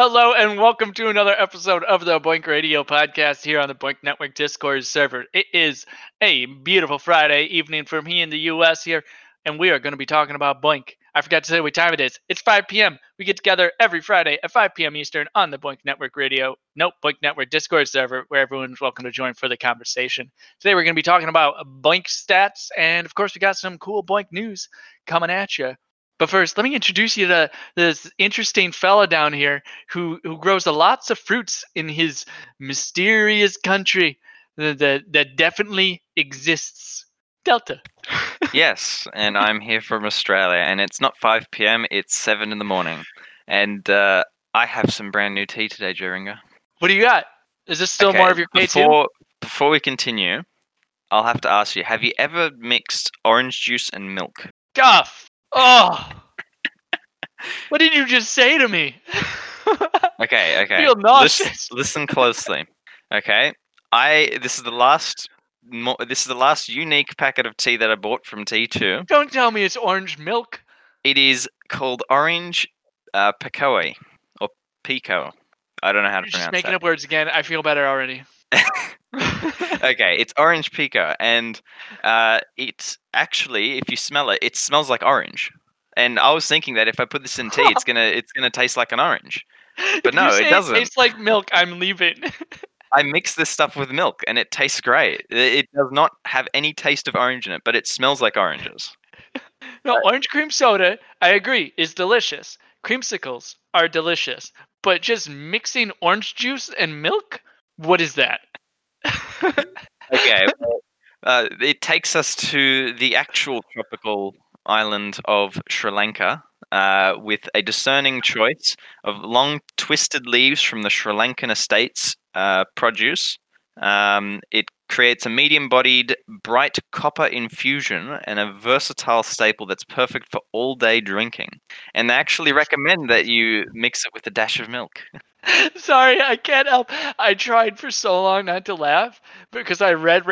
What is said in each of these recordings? Hello and welcome to another episode of the BOINC Radio Podcast here on the BOINC Network Discord server. It is a beautiful Friday evening from here in the U.S. here, and we are going to be talking about BOINC. I forgot to say what time it is. It's 5 p.m. We get together every Friday at 5 p.m. Eastern on the BOINC Network BOINC Network Discord server, where everyone's welcome to join for the conversation. Today we're going to be talking about BOINC stats, and of course we got some cool BOINC news coming at you. But first, let me introduce you to this interesting fella down here who grows lots of fruits in his mysterious country that definitely exists. Delta. Yes, and I'm here from Australia, and it's not 5 p.m., it's 7 in the morning. And I have some brand new tea today, Jeringa. What do you got? Is this still more of your K2? Before we continue, I'll have to ask you, have you ever mixed orange juice and milk? Guff! Oh, what did you just say to me? Okay. I feel nauseous. Listen closely. Okay, this is the last unique packet of tea that I bought from T2. Don't tell me it's orange milk. It is called orange picoe or pico. I don't know how to pronounce it. Just making up words again. I feel better already. Okay, it's orange pico, and it's actually, if you smell it, it smells like orange. And I was thinking that if I put this in tea, it's gonna taste like an orange. But no, it doesn't. It tastes like milk. I'm leaving. I mix this stuff with milk, and it tastes great. It does not have any taste of orange in it, but it smells like oranges. No, orange cream soda, I agree, is delicious. Creamsicles are delicious, but just mixing orange juice and milk, what is that? Okay, well, it takes us to the actual tropical island of Sri Lanka with a discerning choice of long twisted leaves from the Sri Lankan estates produce. It creates a medium-bodied, bright copper infusion and a versatile staple that's perfect for all-day drinking. And they actually recommend that you mix it with a dash of milk. Sorry, I can't help. I tried for so long not to laugh because I read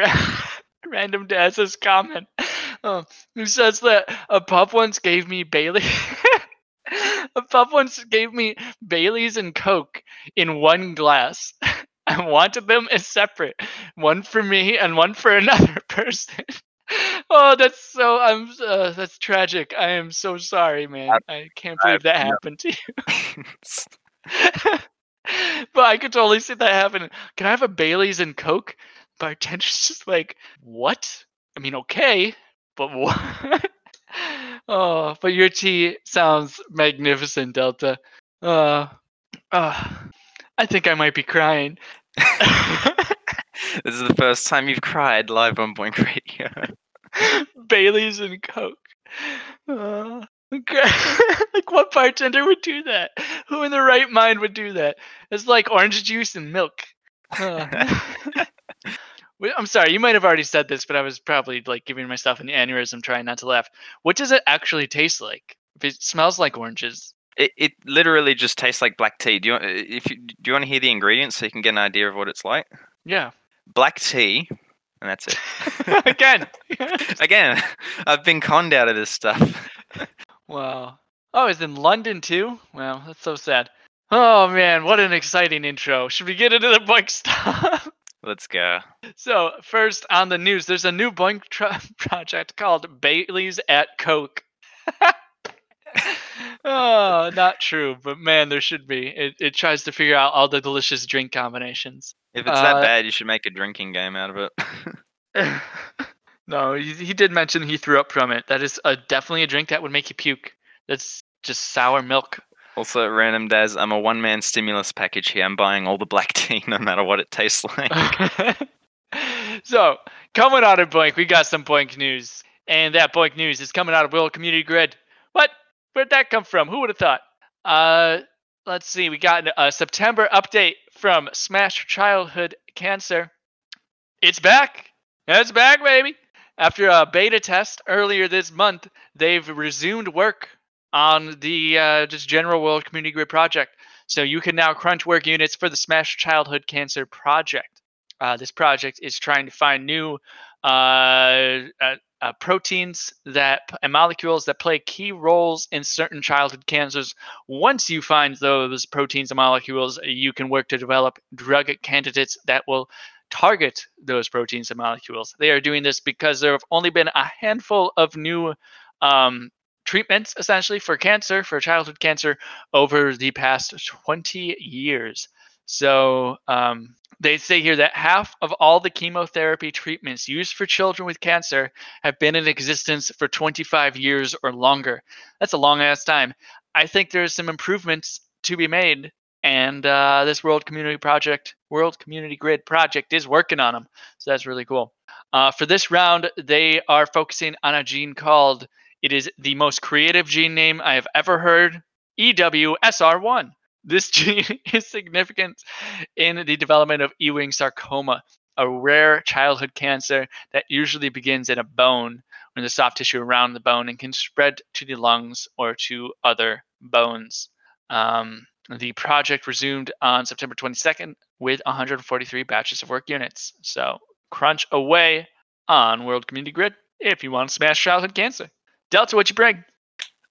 Random Daz's comment. Who says that a pup once gave me Bailey's and Coke in one glass. I wanted them as separate, one for me and one for another person. Oh, that's tragic. I am so sorry, man. I can't believe that happened to you. But I could totally see that happen. Can I have a Bailey's and Coke? Bartender's just like, what? I mean, okay, but what? Oh, but your tea sounds magnificent, Delta. I think I might be crying. This is the first time you've cried live on BOINC Radio. Bailey's and Coke. Like, what bartender would do that? Who in their right mind would do that? It's like orange juice and milk. I'm sorry, you might have already said this, but I was probably like giving myself an aneurysm trying not to laugh. What does it actually taste like? If it smells like oranges, it literally just tastes like black tea. Do you want to hear the ingredients so you can get an idea of what it's like? Yeah, black tea. And that's it. Again, I've been conned out of this stuff. Wow. Oh, it's in London too? Wow, that's so sad. Oh man, what an exciting intro. Should we get into the BOINC stuff? Let's go. So first on the news, there's a new BOINC project called Bailey's at Coke. Oh, not true, but man, there should be. It tries to figure out all the delicious drink combinations. If it's that bad, you should make a drinking game out of it. No, he did mention he threw up from it. That is definitely a drink that would make you puke. That's just sour milk. Also, Random Daz, I'm a one-man stimulus package here. I'm buying all the black tea no matter what it tastes like. So, coming out of BOINC, we got some BOINC news. And that BOINC news is coming out of World Community Grid. What? Where'd that come from? Who would have thought? Let's see. We got a September update from Smash Childhood Cancer. It's back. It's back, baby. After a beta test earlier this month, they've resumed work on the just general World Community Grid project. So you can now crunch work units for the Smash Childhood Cancer project. This project is trying to find new proteins that and molecules that play key roles in certain childhood cancers. Once you find those proteins and molecules, you can work to develop drug candidates that will target those proteins and molecules. They are doing this because there have only been a handful of new treatments, essentially, for cancer, for childhood cancer, over the past 20 years. So they say here that half of all the chemotherapy treatments used for children with cancer have been in existence for 25 years or longer. That's a long-ass time. I think there's some improvements to be made, and this World Community Grid project is working on them. So that's really cool. For this round, they are focusing on a gene called, it is the most creative gene name I have ever heard, EWSR1. This gene is significant in the development of Ewing sarcoma, a rare childhood cancer that usually begins in a bone, in the soft tissue around the bone, and can spread to the lungs or to other bones. The project resumed on September 22nd with 143 batches of work units. So crunch away on World Community Grid if you want to smash childhood cancer. Delta, what you bring?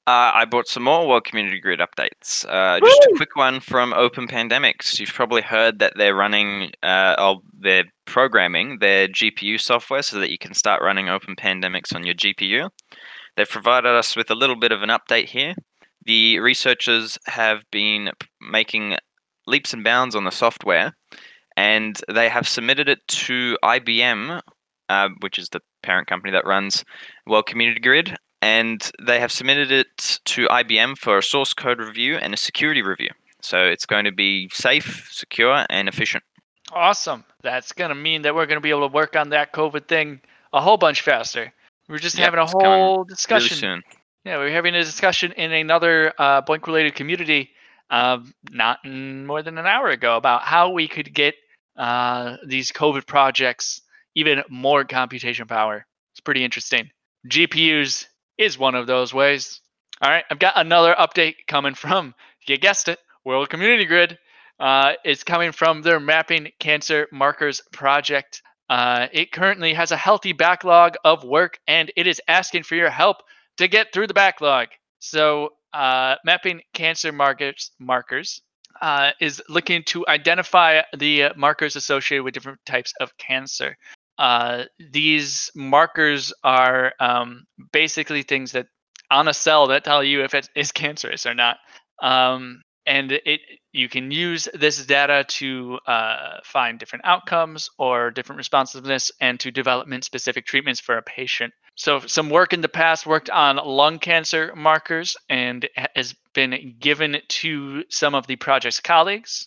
I bought some more World Community Grid updates. Just a quick one from Open Pandemics. You've probably heard that they're running, they're programming their GPU software so that you can start running Open Pandemics on your GPU. They've provided us with a little bit of an update here. The researchers have been making leaps and bounds on the software, and they have submitted it to IBM, which is the parent company that runs World Community Grid. And they have submitted it to IBM for a source code review and a security review. So it's going to be safe, secure, and efficient. Awesome. That's going to mean that we're going to be able to work on that COVID thing a whole bunch faster. We're just having a whole discussion. Really soon. Yeah, we're having a discussion in another BOINC-related community not more than an hour ago about how we could get these COVID projects even more computation power. It's pretty interesting. GPUs is one of those ways. All right, I've got another update coming from, you guessed it, World Community Grid. It's coming from their Mapping Cancer Markers project. It currently has a healthy backlog of work, and it is asking for your help to get through the backlog. So Mapping Cancer Markers is looking to identify the markers associated with different types of cancer. These markers are basically things that on a cell that tell you if it is cancerous or not. And you can use this data to find different outcomes or different responsiveness and to development-specific treatments for a patient. So some work in the past worked on lung cancer markers and has been given to some of the project's colleagues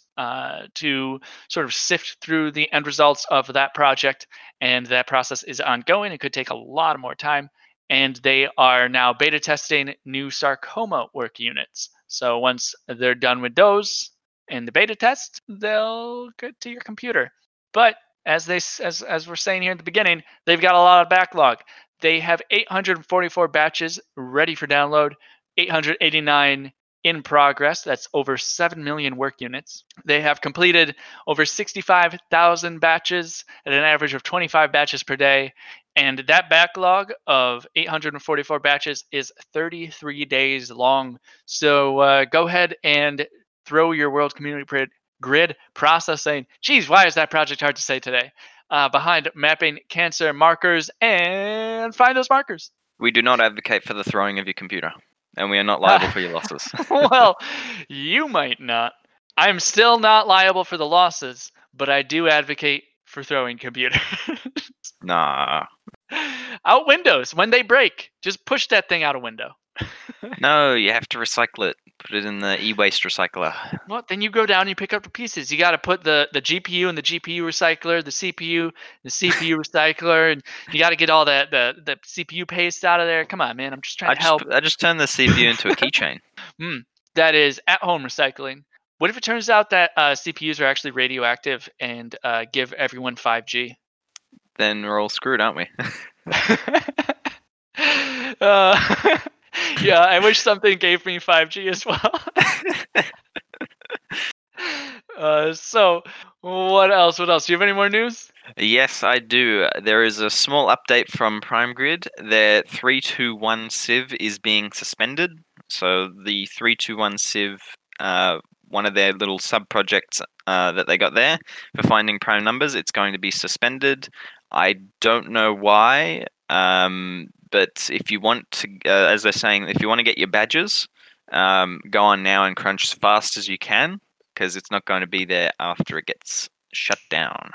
to sort of sift through the end results of that project. And that process is ongoing. It could take a lot more time. And they are now beta testing new sarcoma work units. So once they're done with those and the beta test, they'll get to your computer. But as we're saying here at the beginning, they've got a lot of backlog. They have 844 batches ready for download, 889 in progress. That's over 7 million work units. They have completed over 65,000 batches at an average of 25 batches per day. And that backlog of 844 batches is 33 days long. So go ahead and throw your World Community Grid processing. Geez, why is that project hard to say today? Behind Mapping Cancer Markers and find those markers. We do not advocate for the throwing of your computer, and we are not liable for your losses. Well, you might not. I'm still not liable for the losses, but I do advocate for throwing computers. Nah. Out windows when they break. Just push that thing out a window. No, you have to recycle it. Put it in the e-waste recycler. Well, then you go down, you pick up the pieces. You got to put the GPU and the GPU recycler, the CPU, the CPU recycler, and you got to get all that the CPU paste out of there. Come on, man. I'm just trying to help. I just turned the CPU into a keychain. That is at-home recycling. What if it turns out that CPUs are actually radioactive and give everyone 5G? Then we're all screwed, aren't we? Yeah, I wish something gave me 5G as well. So, what else? Do you have any more news? Yes, I do. There is a small update from PrimeGrid. Their 321 sieve is being suspended. So the 321 sieve, one of their little sub-projects that they got there for finding prime numbers, it's going to be suspended. I don't know why, but if you want to, as they're saying, if you want to get your badges, go on now and crunch as fast as you can, because it's not going to be there after it gets shut down.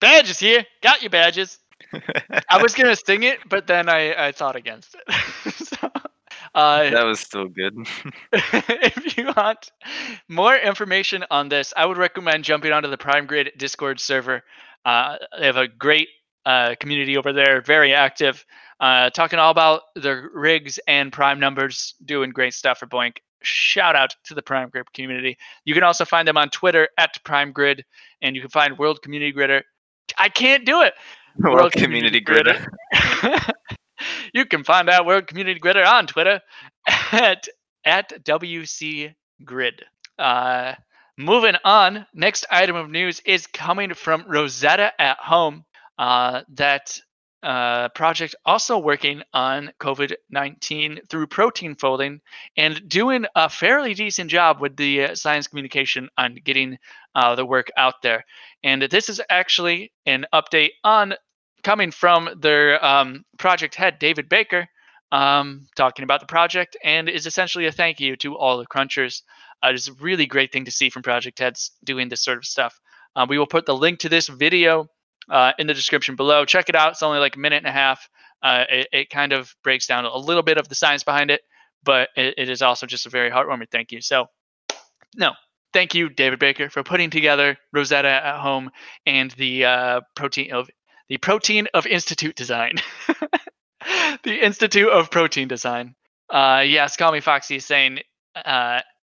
Badges here. Got your badges. I was going to sing it, but then I thought against it. So, that was still good. If you want more information on this, I would recommend jumping onto the PrimeGrid Discord server. They have a great community over there, very active, talking all about the rigs and prime numbers, doing great stuff for BOINC. Shout out to the PrimeGrid community. You can also find them on Twitter at PrimeGrid, and you can find World Community Gridder. I can't do it. World Community Gridder. You can find that World Community Gridder on Twitter at WC Grid. Moving on, next item of news is coming from Rosetta at Home. That project also working on COVID-19 through protein folding and doing a fairly decent job with the science communication on getting the work out there. And this is actually an update on coming from their project head, David Baker, talking about the project, and is essentially a thank you to all the crunchers. It's a really great thing to see from project heads doing this sort of stuff. We will put the link to this video in the description below. Check it out. It's only like a minute and a half. It kind of breaks down a little bit of the science behind it, but it is also just a very heartwarming thank you. So, no, thank you, David Baker, for putting together Rosetta at Home and the protein of Institute Design, the Institute of Protein Design. Yes, Call Me Foxy is saying,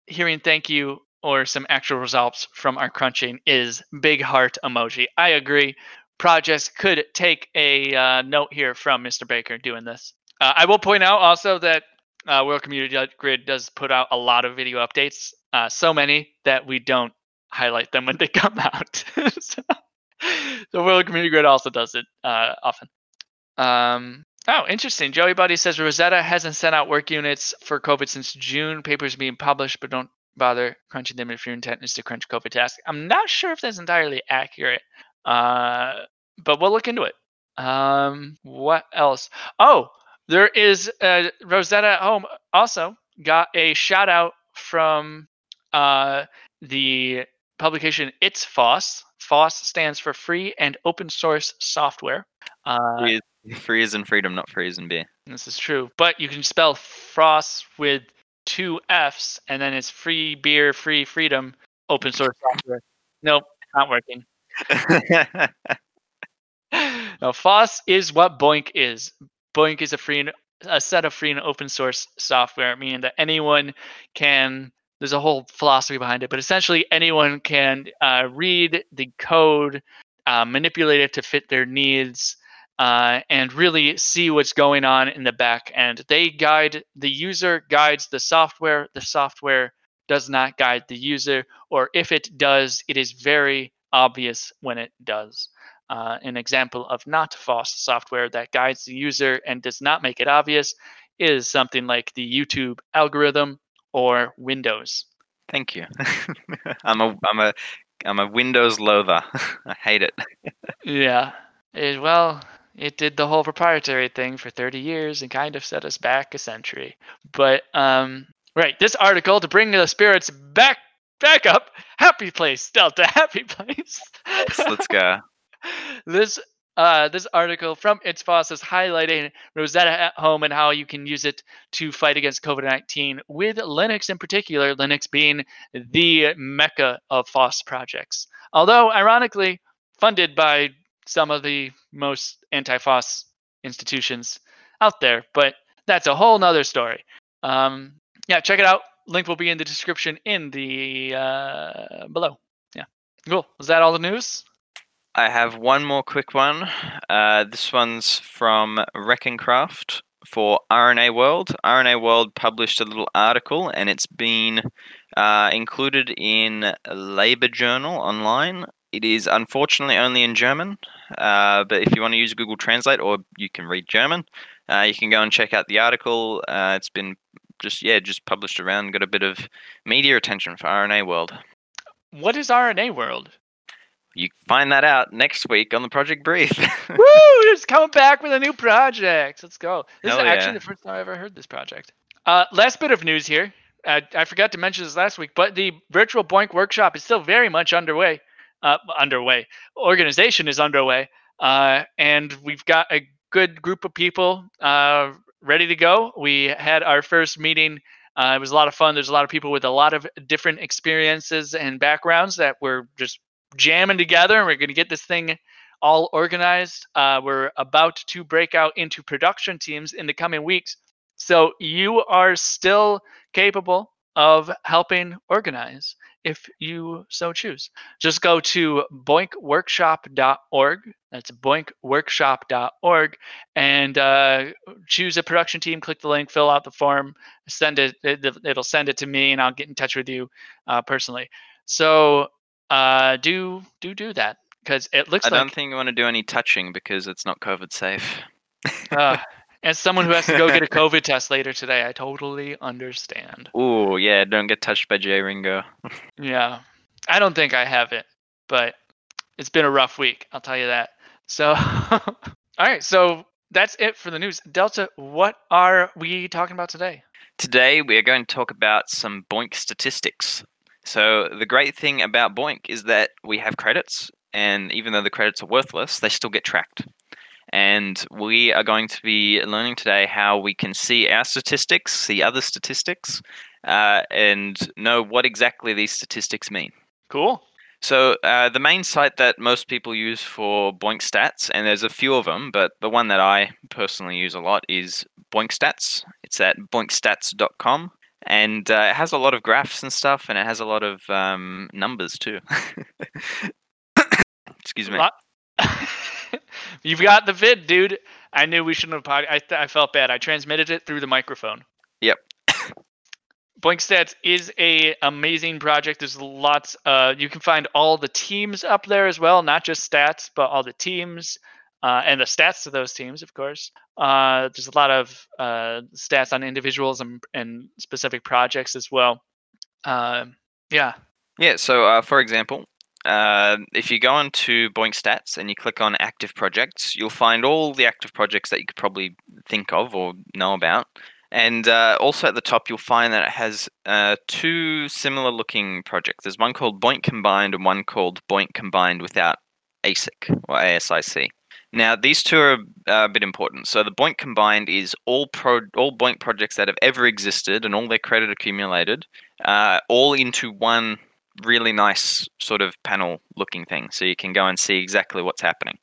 hearing thank you or some actual results from our crunching is big heart emoji. I agree. Projects could take a note here from Mr. Baker doing this. I will point out also that World Community Grid does put out a lot of video updates, so many that we don't highlight them when they come out. So, the World Community Grid also does it often. Oh, interesting. Joey Buddy says Rosetta hasn't sent out work units for COVID since June. Papers being published, but don't bother crunching them if your intent is to crunch COVID tasks. I'm not sure if that's entirely accurate. But we'll look into it. What else? Oh, there is Rosetta at Home also got a shout out from the publication It's FOSS. FOSS stands for Free and Open Source Software. Free is in freedom, not free is in beer. This is true. But you can spell FOSS with two F's, and then it's free beer, free freedom, open source software. Nope, not working. Now, FOSS is what BOINC is. BOINC is a set of free and open source software, meaning that anyone can. There's a whole philosophy behind it, but essentially anyone can read the code, manipulate it to fit their needs, and really see what's going on in the back end. The user guides the software does not guide the user, or if it does, it is very obvious when it does. An example of not FOSS software that guides the user and does not make it obvious is something like the YouTube algorithm or Windows. Thank you. I'm a Windows loather. I hate it. Yeah. It did the whole proprietary thing for 30 years and kind of set us back a century. But, right, this article, to bring the spirits back up, happy place, Delta, happy place. Yes, let's go. This article from It's FOSS is highlighting Rosetta at Home and how you can use it to fight against COVID-19 with Linux in particular, Linux being the mecca of FOSS projects. Although, ironically, funded by some of the most anti-FOSS institutions out there, but that's a whole nother story. Yeah, check it out. Link will be in the description in the below. Yeah, cool. Is that all the news? I have one more quick one. This one's from ReckenCraft for RNA World. RNA World published a little article, and it's been included in Labour Journal online. It is unfortunately only in German, but if you want to use Google Translate or you can read German, you can go and check out the article. It's been just published around, got a bit of media attention for RNA World. What is RNA World? You find that out next week on the Project Brief. Woo! Just coming back with a new project. Let's go. This is actually the first time I ever heard this project. Last bit of news here. I forgot to mention this last week, but the virtual BOINC workshop is still very much underway. Organization is underway. And we've got a good group of people ready to go. We had our first meeting. It was a lot of fun. There's a lot of people with a lot of different experiences and backgrounds that were just jamming together, and we're going to get this thing all organized. We're about to break out into production teams in the coming weeks. So you are still capable of helping organize if you so choose. Just go to boincworkshop.org. That's boincworkshop.org, and choose a production team, click the link, fill out the form, send it. It'll send it to me, and I'll get in touch with you personally. So do that, because it looks like... I don't think you want to do any touching because it's not COVID safe. As someone who has to go get a COVID test later today, I totally understand. Ooh, yeah, don't get touched by J. Ringo. Yeah, I don't think I have it, but it's been a rough week, I'll tell you that. So, all right, so that's it for the news. Delta, what are we talking about today? Today, we are going to talk about some BOINC statistics. So the great thing about BOINC is that we have credits, and even though the credits are worthless, they still get tracked. And we are going to be learning today how we can see our statistics, see other statistics, and know what exactly these statistics mean. Cool. So the main site that most people use for BOINC Stats, and there's a few of them, but the one that I personally use a lot is BOINC Stats. It's at boincstats.com. And it has a lot of graphs and stuff, and it has a lot of numbers too. Excuse me. You've got the vid, dude. I knew we shouldn't have I felt bad. I transmitted it through the microphone. Yep. BOINC Stats is an amazing project. There's lots. You can find all the teams up there as well, not just stats, but all the teams and the stats to those teams, of course. There's a lot of stats on individuals and specific projects as well. So for example, if you go onto BOINC Stats and you click on active projects, you'll find all the active projects that you could probably think of or know about. And also at the top, you'll find that it has two similar looking projects. There's one called BOINC Combined and one called BOINC Combined Without ASIC or ASIC. Now, these two are a bit important. So the BOINC Combined is all BOINC projects that have ever existed and all their credit accumulated, all into one really nice sort of panel looking thing. So you can go and see exactly what's happening.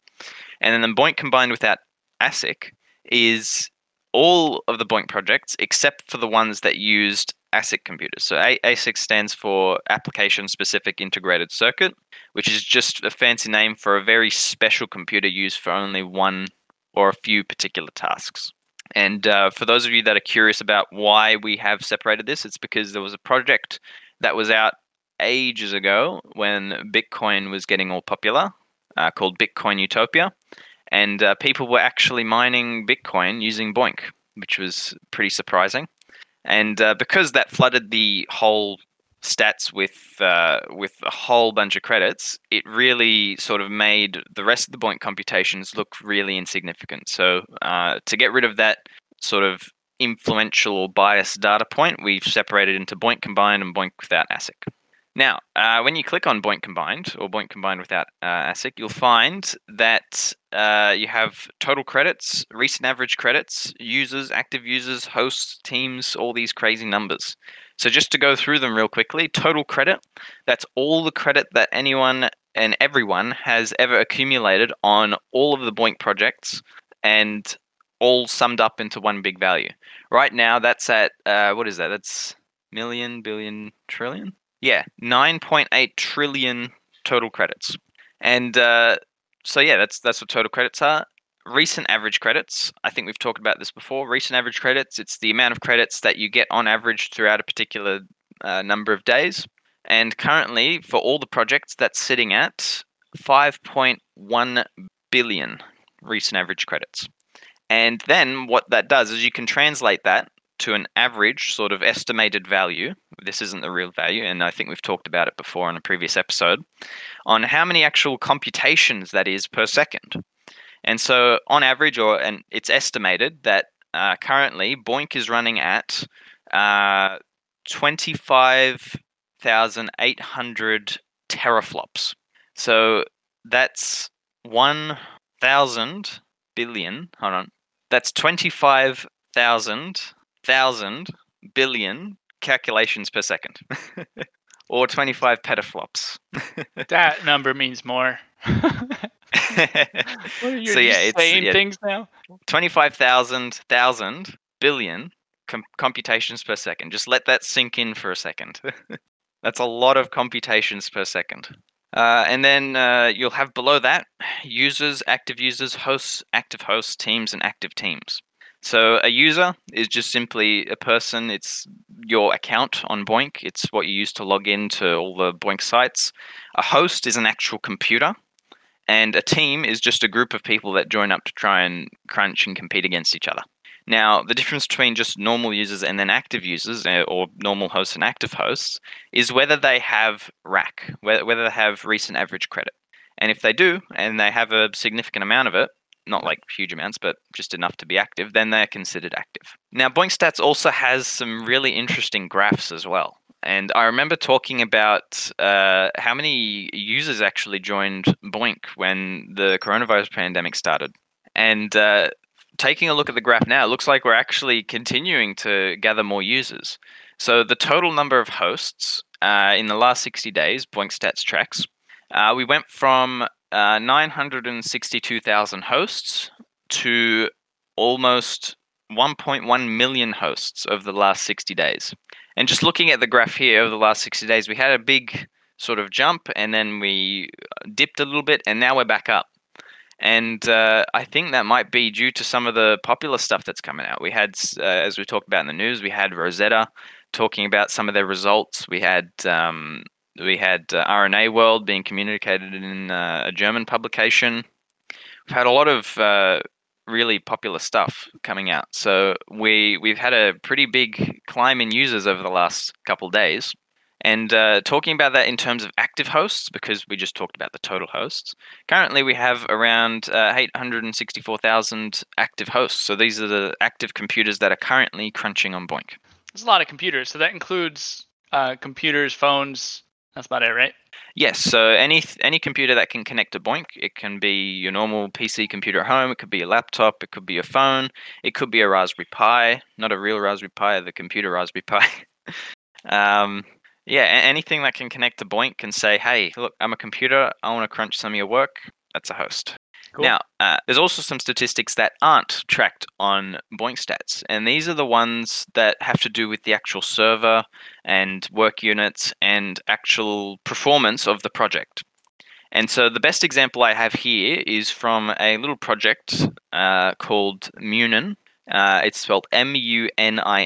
And then the BOINC Combined Without ASIC is all of the BOINC projects except for the ones that used ASIC computers. So ASIC stands for Application Specific Integrated Circuit, which is just a fancy name for a very special computer used for only one or a few particular tasks. And for those of you that are curious about why we have separated this, it's because there was a project that was out ages ago when Bitcoin was getting all popular, called Bitcoin Utopia, and people were actually mining Bitcoin using BOINC, which was pretty surprising. And because that flooded the whole stats with a whole bunch of credits, it really sort of made the rest of the BOINC computations look really insignificant. So to get rid of that sort of influential or biased data point, we've separated into BOINC Combined and BOINC Without ASIC. Now, when you click on BOINC Combined or BOINC Combined Without ASIC, you'll find that you have total credits, recent average credits, users, active users, hosts, teams, all these crazy numbers. So just to go through them real quickly, total credit, that's all the credit that anyone and everyone has ever accumulated on all of the BOINC projects and all summed up into one big value. Right now, that's at, what is that? That's million, billion, trillion? Yeah, 9.8 trillion total credits. And that's what total credits are. Recent average credits, I think we've talked about this before. Recent average credits, it's the amount of credits that you get on average throughout a particular number of days. And currently, for all the projects, that's sitting at 5.1 billion recent average credits. And then what that does is you can translate that to an average sort of estimated value. This isn't the real value, and I think we've talked about it before in a previous episode, on how many actual computations that is per second. And so on average, and it's estimated that currently BOINC is running at 25,800 teraflops. So that's 1,000 billion, hold on, that's 25,000 billion calculations per second, or 25 petaflops. That number means more. What are you saying things now? 25,000 billion computations per second. Just let that sink in for a second. That's a lot of computations per second. And then you'll have below that users, active users, hosts, active hosts, teams, and active teams. So a user is just simply a person. It's your account on BOINC. It's what you use to log into all the BOINC sites. A host is an actual computer. And a team is just a group of people that join up to try and crunch and compete against each other. Now, the difference between just normal users and then active users, or normal hosts and active hosts, is whether they have RAC, whether they have recent average credit. And if they do, and they have a significant amount of it, not like huge amounts, but just enough to be active, then they're considered active. Now, BOINC Stats also has some really interesting graphs as well. And I remember talking about how many users actually joined BOINC when the coronavirus pandemic started. And taking a look at the graph now, it looks like we're actually continuing to gather more users. So the total number of hosts in the last 60 days, BOINC Stats tracks, we went from 962,000 hosts to almost 1.1 million hosts over the last 60 days. And just looking at the graph here over the last 60 days, we had a big sort of jump and then we dipped a little bit and now we're back up. And I think that might be due to some of the popular stuff that's coming out. We had, as we talked about in the news, we had Rosetta talking about some of their results. We had RNA World being communicated in a German publication. We've had a lot of really popular stuff coming out. So we've had a pretty big climb in users over the last couple of days. And talking about that in terms of active hosts, because we just talked about the total hosts, currently we have around 864,000 active hosts. So these are the active computers that are currently crunching on BOINC. There's a lot of computers. So that includes computers, phones. That's about it, right? Yes. So any computer that can connect to BOINC, it can be your normal PC computer at home, it could be a laptop, it could be a phone, it could be a Raspberry Pi, not a real Raspberry Pi, the computer Raspberry Pi. Anything that can connect to BOINC can say, hey, look, I'm a computer, I want to crunch some of your work. That's a host. Cool. Now, there's also some statistics that aren't tracked on BOINC Stats, and these are the ones that have to do with the actual server and work units and actual performance of the project. And so the best example I have here is from a little project called Munin. It's spelled MUNIN.Kiska,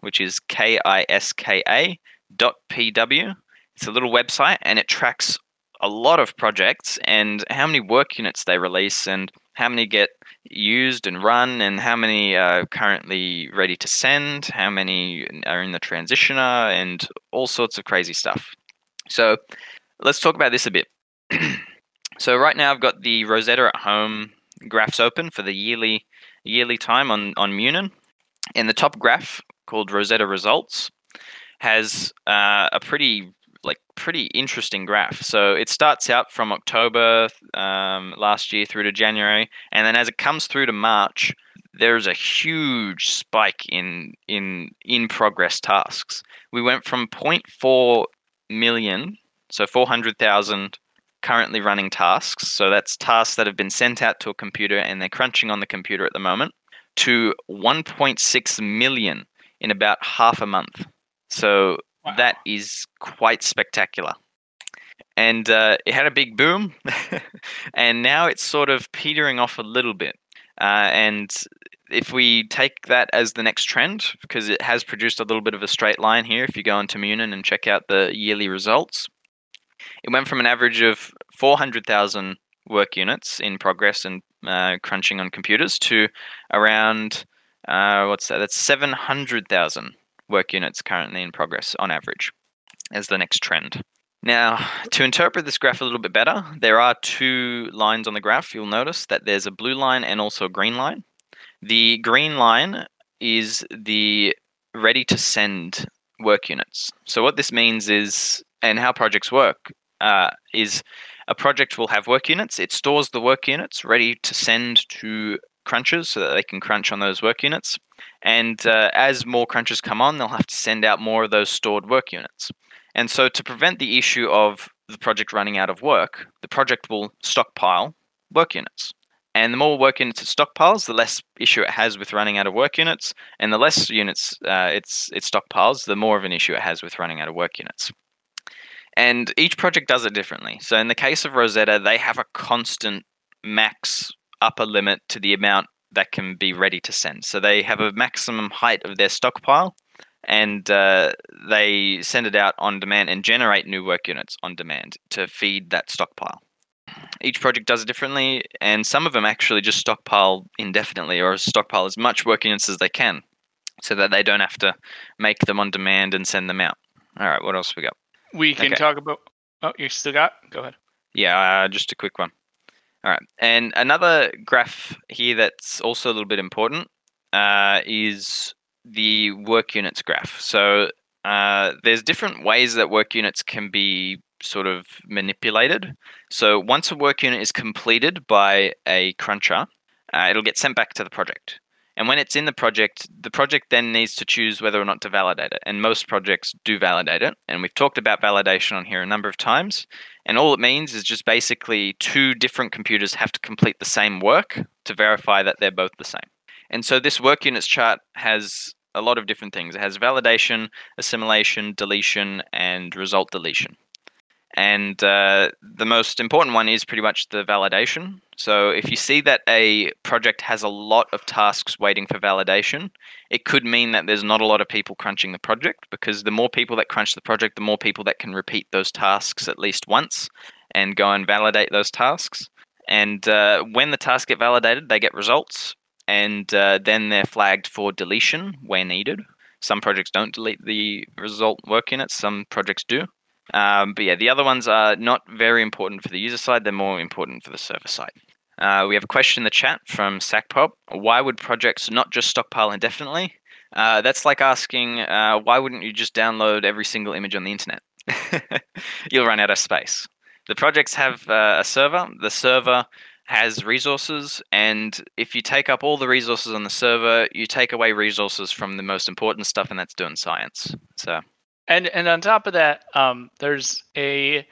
which is KISKA.PW. It's a little website, and it tracks a lot of projects and how many work units they release and how many get used and run and how many are currently ready to send, how many are in the transitioner, and all sorts of crazy stuff. So let's talk about this a bit. So right now I've got the Rosetta at Home graphs open for the yearly time on Munin. And the top graph, called Rosetta Results, has a pretty interesting graph. So it starts out from October last year through to January, and then as it comes through to March, there's a huge spike in progress tasks. We went from 0.4 million, so 400,000 currently running tasks, so that's tasks that have been sent out to a computer and they're crunching on the computer at the moment, to 1.6 million in about half a month. So wow. That is quite spectacular. And it had a big boom, and now it's sort of petering off a little bit. And if we take that as the next trend, because it has produced a little bit of a straight line here, if you go into Munin and check out the yearly results, It went from an average of 400,000 work units in progress and crunching on computers to around, that's 700,000 work units currently in progress on average as the next trend. Now, to interpret this graph a little bit better, there are two lines on the graph. You'll notice that there's a blue line and also a green line. The green line is the ready to send work units. So what this means is, and how projects work, is a project will have work units. It stores the work units ready to send to crunchers so that they can crunch on those work units. And as more crunchers come on, they'll have to send out more of those stored work units. And so to prevent the issue of the project running out of work, the project will stockpile work units. And the more work units it stockpiles, the less issue it has with running out of work units. And the less units it stockpiles, the more of an issue it has with running out of work units. And each project does it differently. So in the case of Rosetta, they have a constant max upper limit to the amount that can be ready to send. So they have a maximum height of their stockpile, and they send it out on demand and generate new work units on demand to feed that stockpile. Each project does it differently, and some of them actually just stockpile indefinitely or stockpile as much work units as they can so that they don't have to make them on demand and send them out. All right, what else we got? We can talk about... Oh, you still got? Go ahead. Yeah, just a quick one. All right, and another graph here that's also a little bit important is the work units graph. So there's different ways that work units can be sort of manipulated. So once a work unit is completed by a cruncher, it'll get sent back to the project. And when it's in the project then needs to choose whether or not to validate it. And most projects do validate it. And we've talked about validation on here a number of times. And all it means is just basically two different computers have to complete the same work to verify that they're both the same. And so this work units chart has a lot of different things. It has validation, assimilation, deletion, and result deletion. And the most important one is pretty much the validation. So if you see that a project has a lot of tasks waiting for validation, it could mean that there's not a lot of people crunching the project, because the more people that crunch the project, the more people that can repeat those tasks at least once and go and validate those tasks. And when the tasks get validated, they get results. And then they're flagged for deletion where needed. Some projects don't delete the result work units, some projects do. But yeah, the other ones are not very important for the user side, they're more important for the server side. We have a question in the chat from SacPop. Why would projects not just stockpile indefinitely? That's like asking, why wouldn't you just download every single image on the internet? You'll run out of space. The projects have a server. The server has resources, and if you take up all the resources on the server, you take away resources from the most important stuff, and that's doing science. So, and on top of that, there's a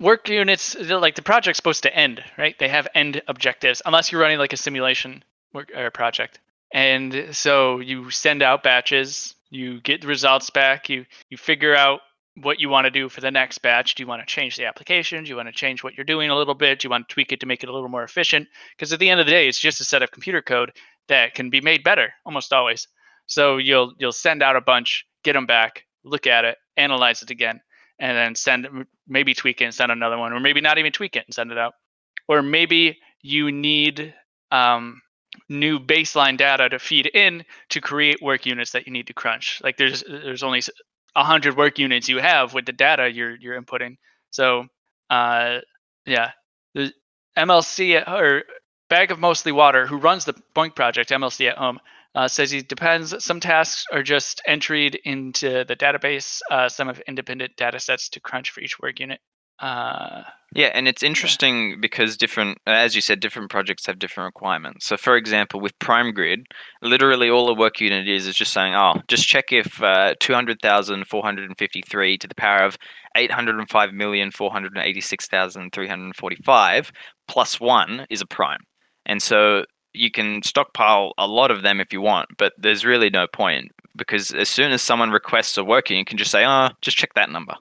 work units, like the project's supposed to end, right? They have end objectives, unless you're running like a simulation work or project. And so you send out batches, you get the results back, you figure out what you want to do for the next batch. Do you want to change the application? Do you want to change what you're doing a little bit? Do you want to tweak it to make it a little more efficient? Because at the end of the day, it's just a set of computer code that can be made better almost always. So you'll send out a bunch, get them back, look at it, analyze it again, and then maybe tweak it and send another one, or maybe not even tweak it and send it out. Or maybe you need new baseline data to feed in to create work units that you need to crunch. Like there's only 100 work units you have with the data you're inputting. So, the MLC or Bag of Mostly Water, who runs the BOINC project, MLC at Home, says he depends. Some tasks are just entered into the database. Some have independent data sets to crunch for each work unit. And it's interesting because different, as you said, different projects have different requirements. So, for example, with PrimeGrid, literally all a work unit is just saying, just check if 200,453 to the power of 805,486,345 plus one is a prime. And so you can stockpile a lot of them if you want, but there's really no point, because as soon as someone requests a work unit, you can just say, just check that number.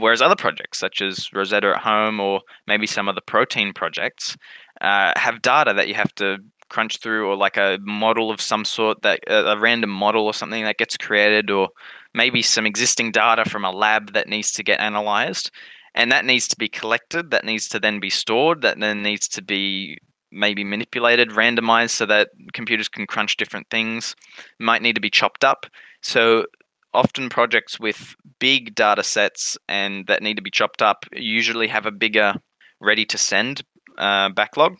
Whereas other projects, such as Rosetta at Home or maybe some other protein projects, have data that you have to crunch through, or like a model of some sort, that a random model or something that gets created, or maybe some existing data from a lab that needs to get analyzed, and that needs to be collected, that needs to then be stored, that then needs to be maybe manipulated, randomized so that computers can crunch different things, might need to be chopped up. So often projects with big data sets and that need to be chopped up usually have a bigger ready to send backlog.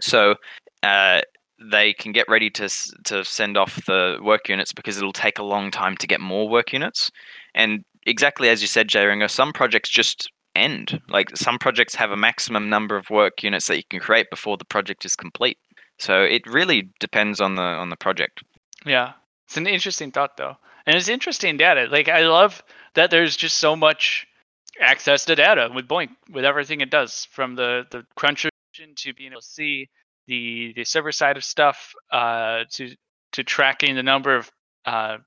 So they can get ready to send off the work units because it'll take a long time to get more work units. And exactly as you said, J-Ringo, some projects just end. Like some projects have a maximum number of work units that you can create before the project is complete. So it really depends on the project. Yeah, it's an interesting thought though. And it's interesting data. Like I love that there's just so much access to data with BOINC, with everything it does, from the crunch engine to being able to see the server side of stuff, to tracking the number of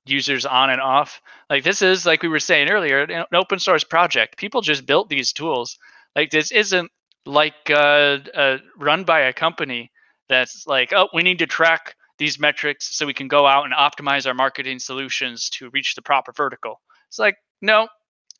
users on and off. Like this is, like we were saying earlier, an open source project. People just built these tools. Like this isn't like run by a company that's like, oh, we need to track these metrics so we can go out and optimize our marketing solutions to reach the proper vertical. It's like, no,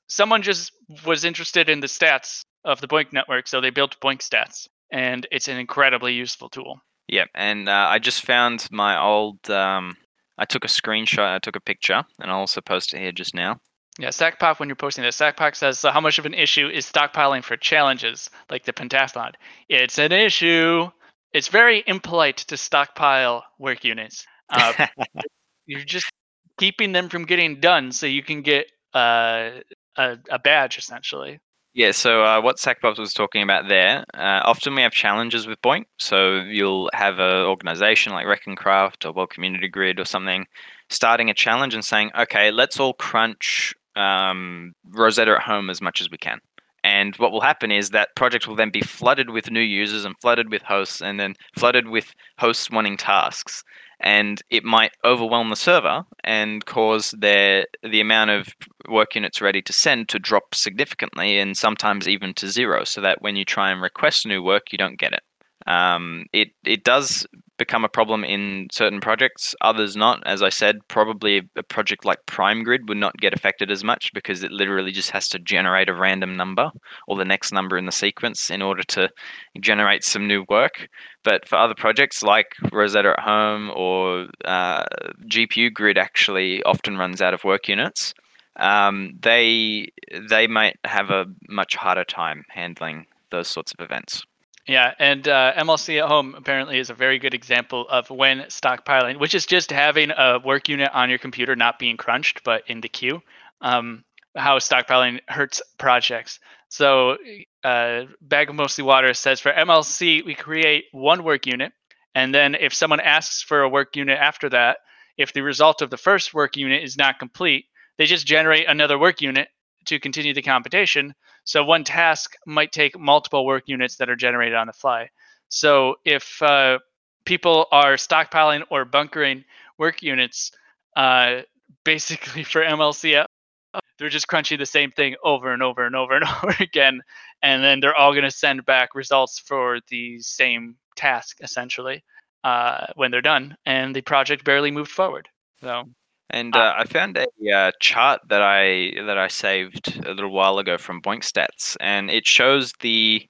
someone just was interested in the stats of the BOINC network, so they built BOINC Stats, and it's an incredibly useful tool. Yeah, and I just found my old... I took a picture, and I'll also post it here just now. Yeah, StackPop, when you're posting this, StackPop says, so how much of an issue is stockpiling for challenges like the pentathlon? It's an issue. It's very impolite to stockpile work units. You're just keeping them from getting done so you can get a badge, essentially. Yeah, so what SackBobs was talking about there, often we have challenges with BOINC. So you'll have an organization like ReckenCraft or World Community Grid or something starting a challenge and saying, okay, let's all crunch Rosetta at Home as much as we can. And what will happen is that project will then be flooded with new users and flooded with hosts and then flooded with hosts wanting tasks. And it might overwhelm the server and cause the amount of work units ready to send to drop significantly and sometimes even to zero, so that when you try and request new work, you don't get it. It does become a problem in certain projects, others not. As I said, probably a project like PrimeGrid would not get affected as much because it literally just has to generate a random number or the next number in the sequence in order to generate some new work. But for other projects like Rosetta at Home or GPU Grid actually often runs out of work units, they might have a much harder time handling those sorts of events. Yeah, and MLC at Home apparently is a very good example of when stockpiling, which is just having a work unit on your computer not being crunched, but in the queue, how stockpiling hurts projects. So Bag of Mostly Water says, for MLC, we create one work unit, and then if someone asks for a work unit after that, if the result of the first work unit is not complete, they just generate another work unit to continue the computation. So one task might take multiple work units that are generated on the fly. So if people are stockpiling or bunkering work units, basically for MLC, they're just crunching the same thing over and over and over and over again. And then they're all going to send back results for the same task, essentially, when they're done. And the project barely moved forward. So. And I found a chart that I saved a little while ago from BOINC Stats, and it shows the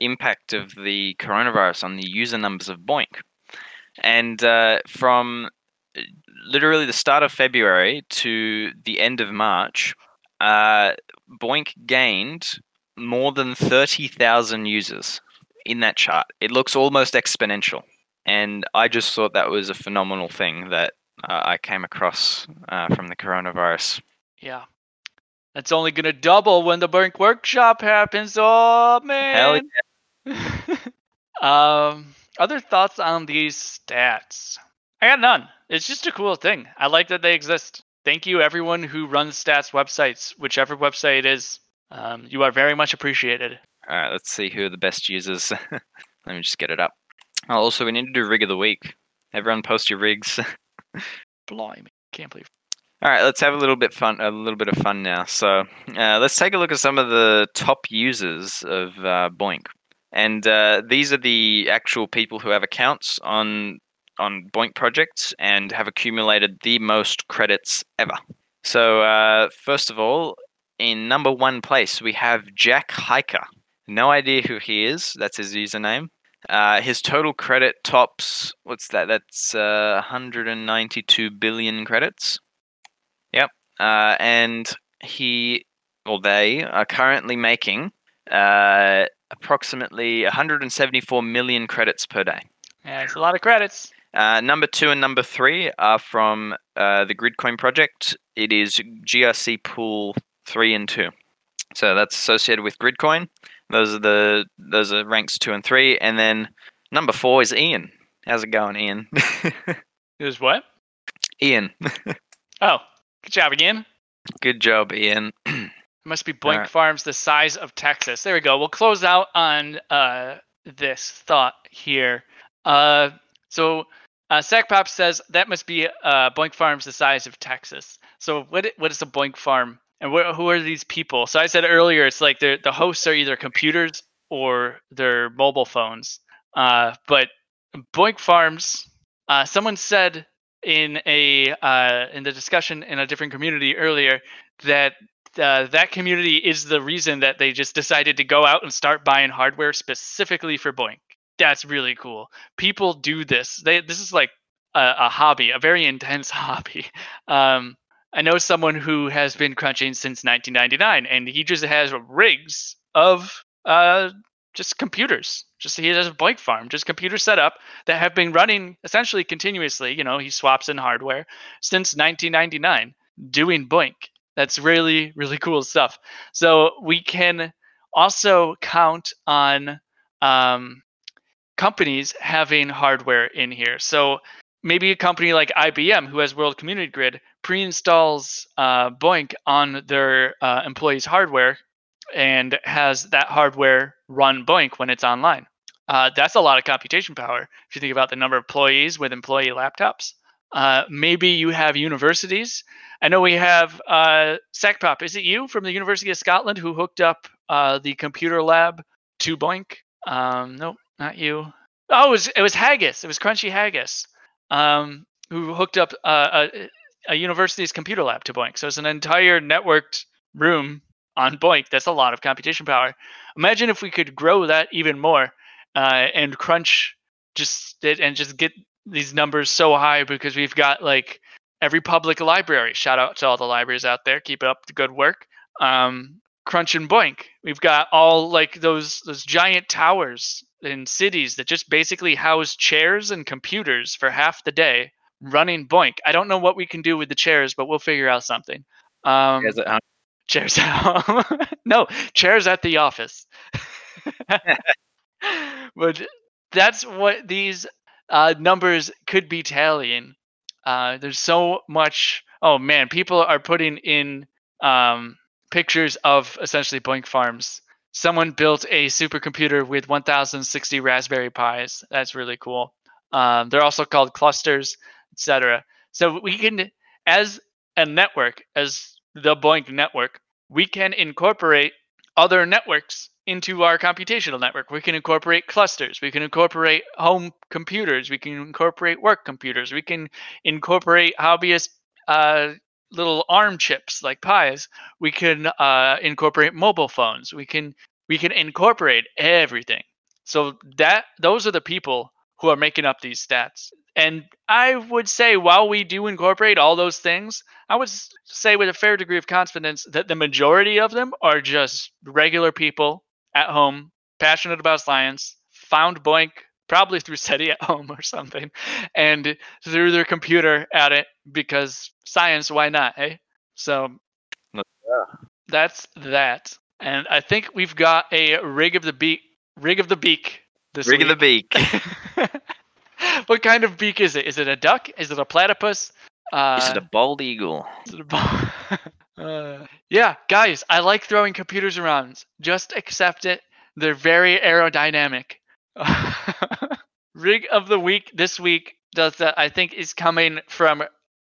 impact of the coronavirus on the user numbers of BOINC. And from literally the start of February to the end of March, BOINC gained more than 30,000 users in that chart. It looks almost exponential. And I just thought that was a phenomenal thing that I came across from the coronavirus. Yeah. That's only going to double when the BOINC workshop happens. Oh, man. Hell yeah. Other thoughts on these stats? I got none. It's just a cool thing. I like that they exist. Thank you, everyone who runs stats websites, whichever website it is. You are very much appreciated. All right. Let's see who are the best users. Let me just get it up. Oh, also, we need to do Rig of the Week. Everyone post your rigs. Blimey, can't believe. All right, let's have a little bit of fun now. So let's take a look at some of the top users of BOINC, and these are the actual people who have accounts on BOINC projects and have accumulated the most credits ever. So first of all, in number one place, we have Jack Hiker. No idea who he is. That's his username. His total credit tops, what's that? That's 192 billion credits. Yep. And he or they are currently making approximately 174 million credits per day. Yeah, it's a lot of credits. Number two and number three are from the Gridcoin project. It is GRC pool 3 and 2. So that's associated with Gridcoin. Those are ranks 2 and 3, and then number 4 is Ian. How's it going, Ian? It was what? Ian. Oh, good job again. Good job, Ian. It must be Boink right. Farms the size of Texas. There we go. We'll close out on this thought here. So SacPop says that must be Boink Farms the size of Texas. So what is a Boink Farm? And who are these people? So I said earlier, it's like the hosts are either computers or their mobile phones. But Boink Farms, someone said in the discussion in a different community earlier that that community is the reason that they just decided to go out and start buying hardware specifically for Boink. That's really cool. People do this. This is like a hobby, a very intense hobby. I know someone who has been crunching since 1999, and he just has rigs of just computers. Just he has a Boink farm, just computers set up that have been running essentially continuously. You know, he swaps in hardware since 1999 doing Boink. That's really, really cool stuff. So we can also count on companies having hardware in here. So maybe a company like IBM, who has World Community Grid, pre-installs Boink on their employees' hardware and has that hardware run Boink when it's online. That's a lot of computation power if you think about the number of employees with employee laptops. Maybe you have universities. I know we have SacPop. Is it you from the University of Scotland who hooked up the computer lab to Boink? Nope, not you. Oh, it was Haggis. It was Crunchy Haggis who hooked up a university's computer lab to Boink. So it's an entire networked room on Boink. That's a lot of computation power. Imagine if we could grow that even more and crunch just it and just get these numbers so high because we've got like every public library. Shout out to all the libraries out there. Keep up the good work. Crunch and Boink. We've got all like those giant towers in cities that just basically house chairs and computers for half the day. Running Boink. I don't know what we can do with the chairs, but we'll figure out something. Chairs at home. Chairs at home. No, chairs at the office. But that's what these numbers could be tallying. There's so much. Oh man, people are putting in pictures of essentially Boink farms. Someone built a supercomputer with 1,060 Raspberry Pis. That's really cool. They're also called clusters. Etc. So we can, as a network, as the Boink network, we can incorporate other networks into our computational network. We can incorporate clusters. We can incorporate home computers. We can incorporate work computers. We can incorporate hobbyist little ARM chips like Pis. We can incorporate mobile phones. We can incorporate everything. So those are the people who are making up these stats. And I would say while we do incorporate all those things, I would say with a fair degree of confidence that the majority of them are just regular people at home, passionate about science, found Boink, probably through SETI at home or something, and threw their computer at it because science, why not, eh? So yeah. That's that. And I think we've got a rig of the beak this week. Rig of the beak. What kind of beak is it? Is it a duck? Is it a platypus? Is it a bald eagle? Yeah, guys, I like throwing computers around. Just accept it. They're very aerodynamic. Rig of the week this week I think is coming from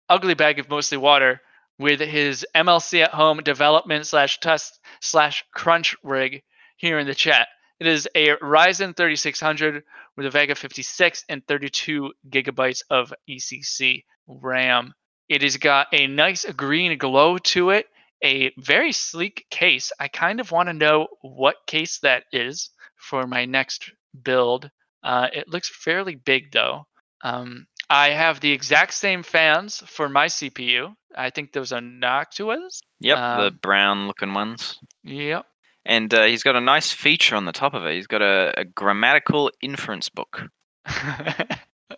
Ugly Bag of Mostly Water with his MLC at home development /test/crunch rig here in the chat. It is a Ryzen 3600 with a Vega 56 and 32 gigabytes of ECC RAM. It has got a nice green glow to it, a very sleek case. I kind of want to know what case that is for my next build. It looks fairly big, though. I have the exact same fans for my CPU. I think those are Noctuas. Yep, the brown-looking ones. Yep. And he's got a nice feature on the top of it. He's got a grammatical inference book.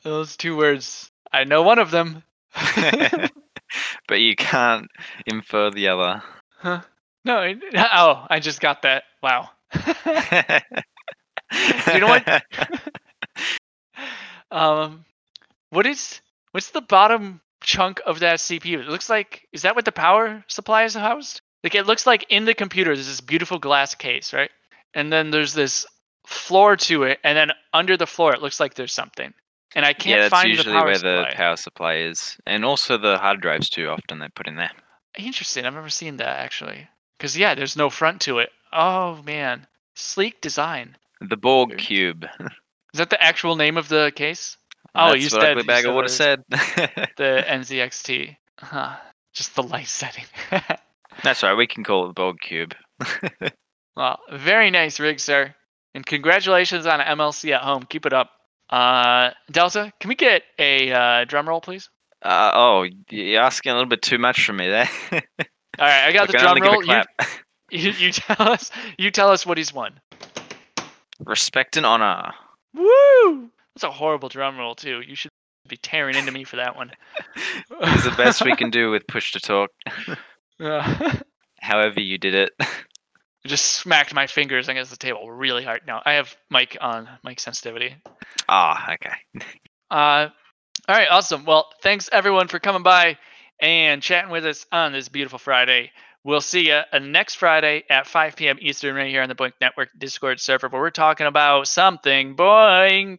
Those two words. I know one of them. But you can't infer the other. Huh? No. Oh, I just got that. Wow. You know what? What's the bottom chunk of that CPU? It looks like, is that what the power supply is housed? Like, it looks like in the computer, there's this beautiful glass case, right? And then there's this floor to it, and then under the floor, it looks like there's something. And I can't find the power supply. Yeah, that's usually where the power supply is. And also the hard drives, too, often they put in there. Interesting. I've never seen that, actually. Because, yeah, there's no front to it. Oh, man. Sleek design. The Borg Cube. Is that the actual name of the case? Oh, you said. That's what Ugly Bagger would have said. The NZXT. Huh. Just the light setting. That's right. We can call it the Borg Cube. Well, very nice rig, sir. And congratulations on MLC at home. Keep it up. Delta, can we get a drum roll, please? You're asking a little bit too much from me there. All right, I got the drum roll. You tell us what he's won. Respect and honor. Woo! That's a horrible drum roll too. You should be tearing into me for that one. It's the best we can do with push to talk. However you did it. I just smacked my fingers against the table really hard. No, I have mic on, mic sensitivity. Okay. All right, awesome. Well, thanks everyone for coming by and chatting with us on this beautiful Friday. We'll see you next Friday at 5 p.m. Eastern right here on the Boink Network Discord server, where we're talking about something Boink.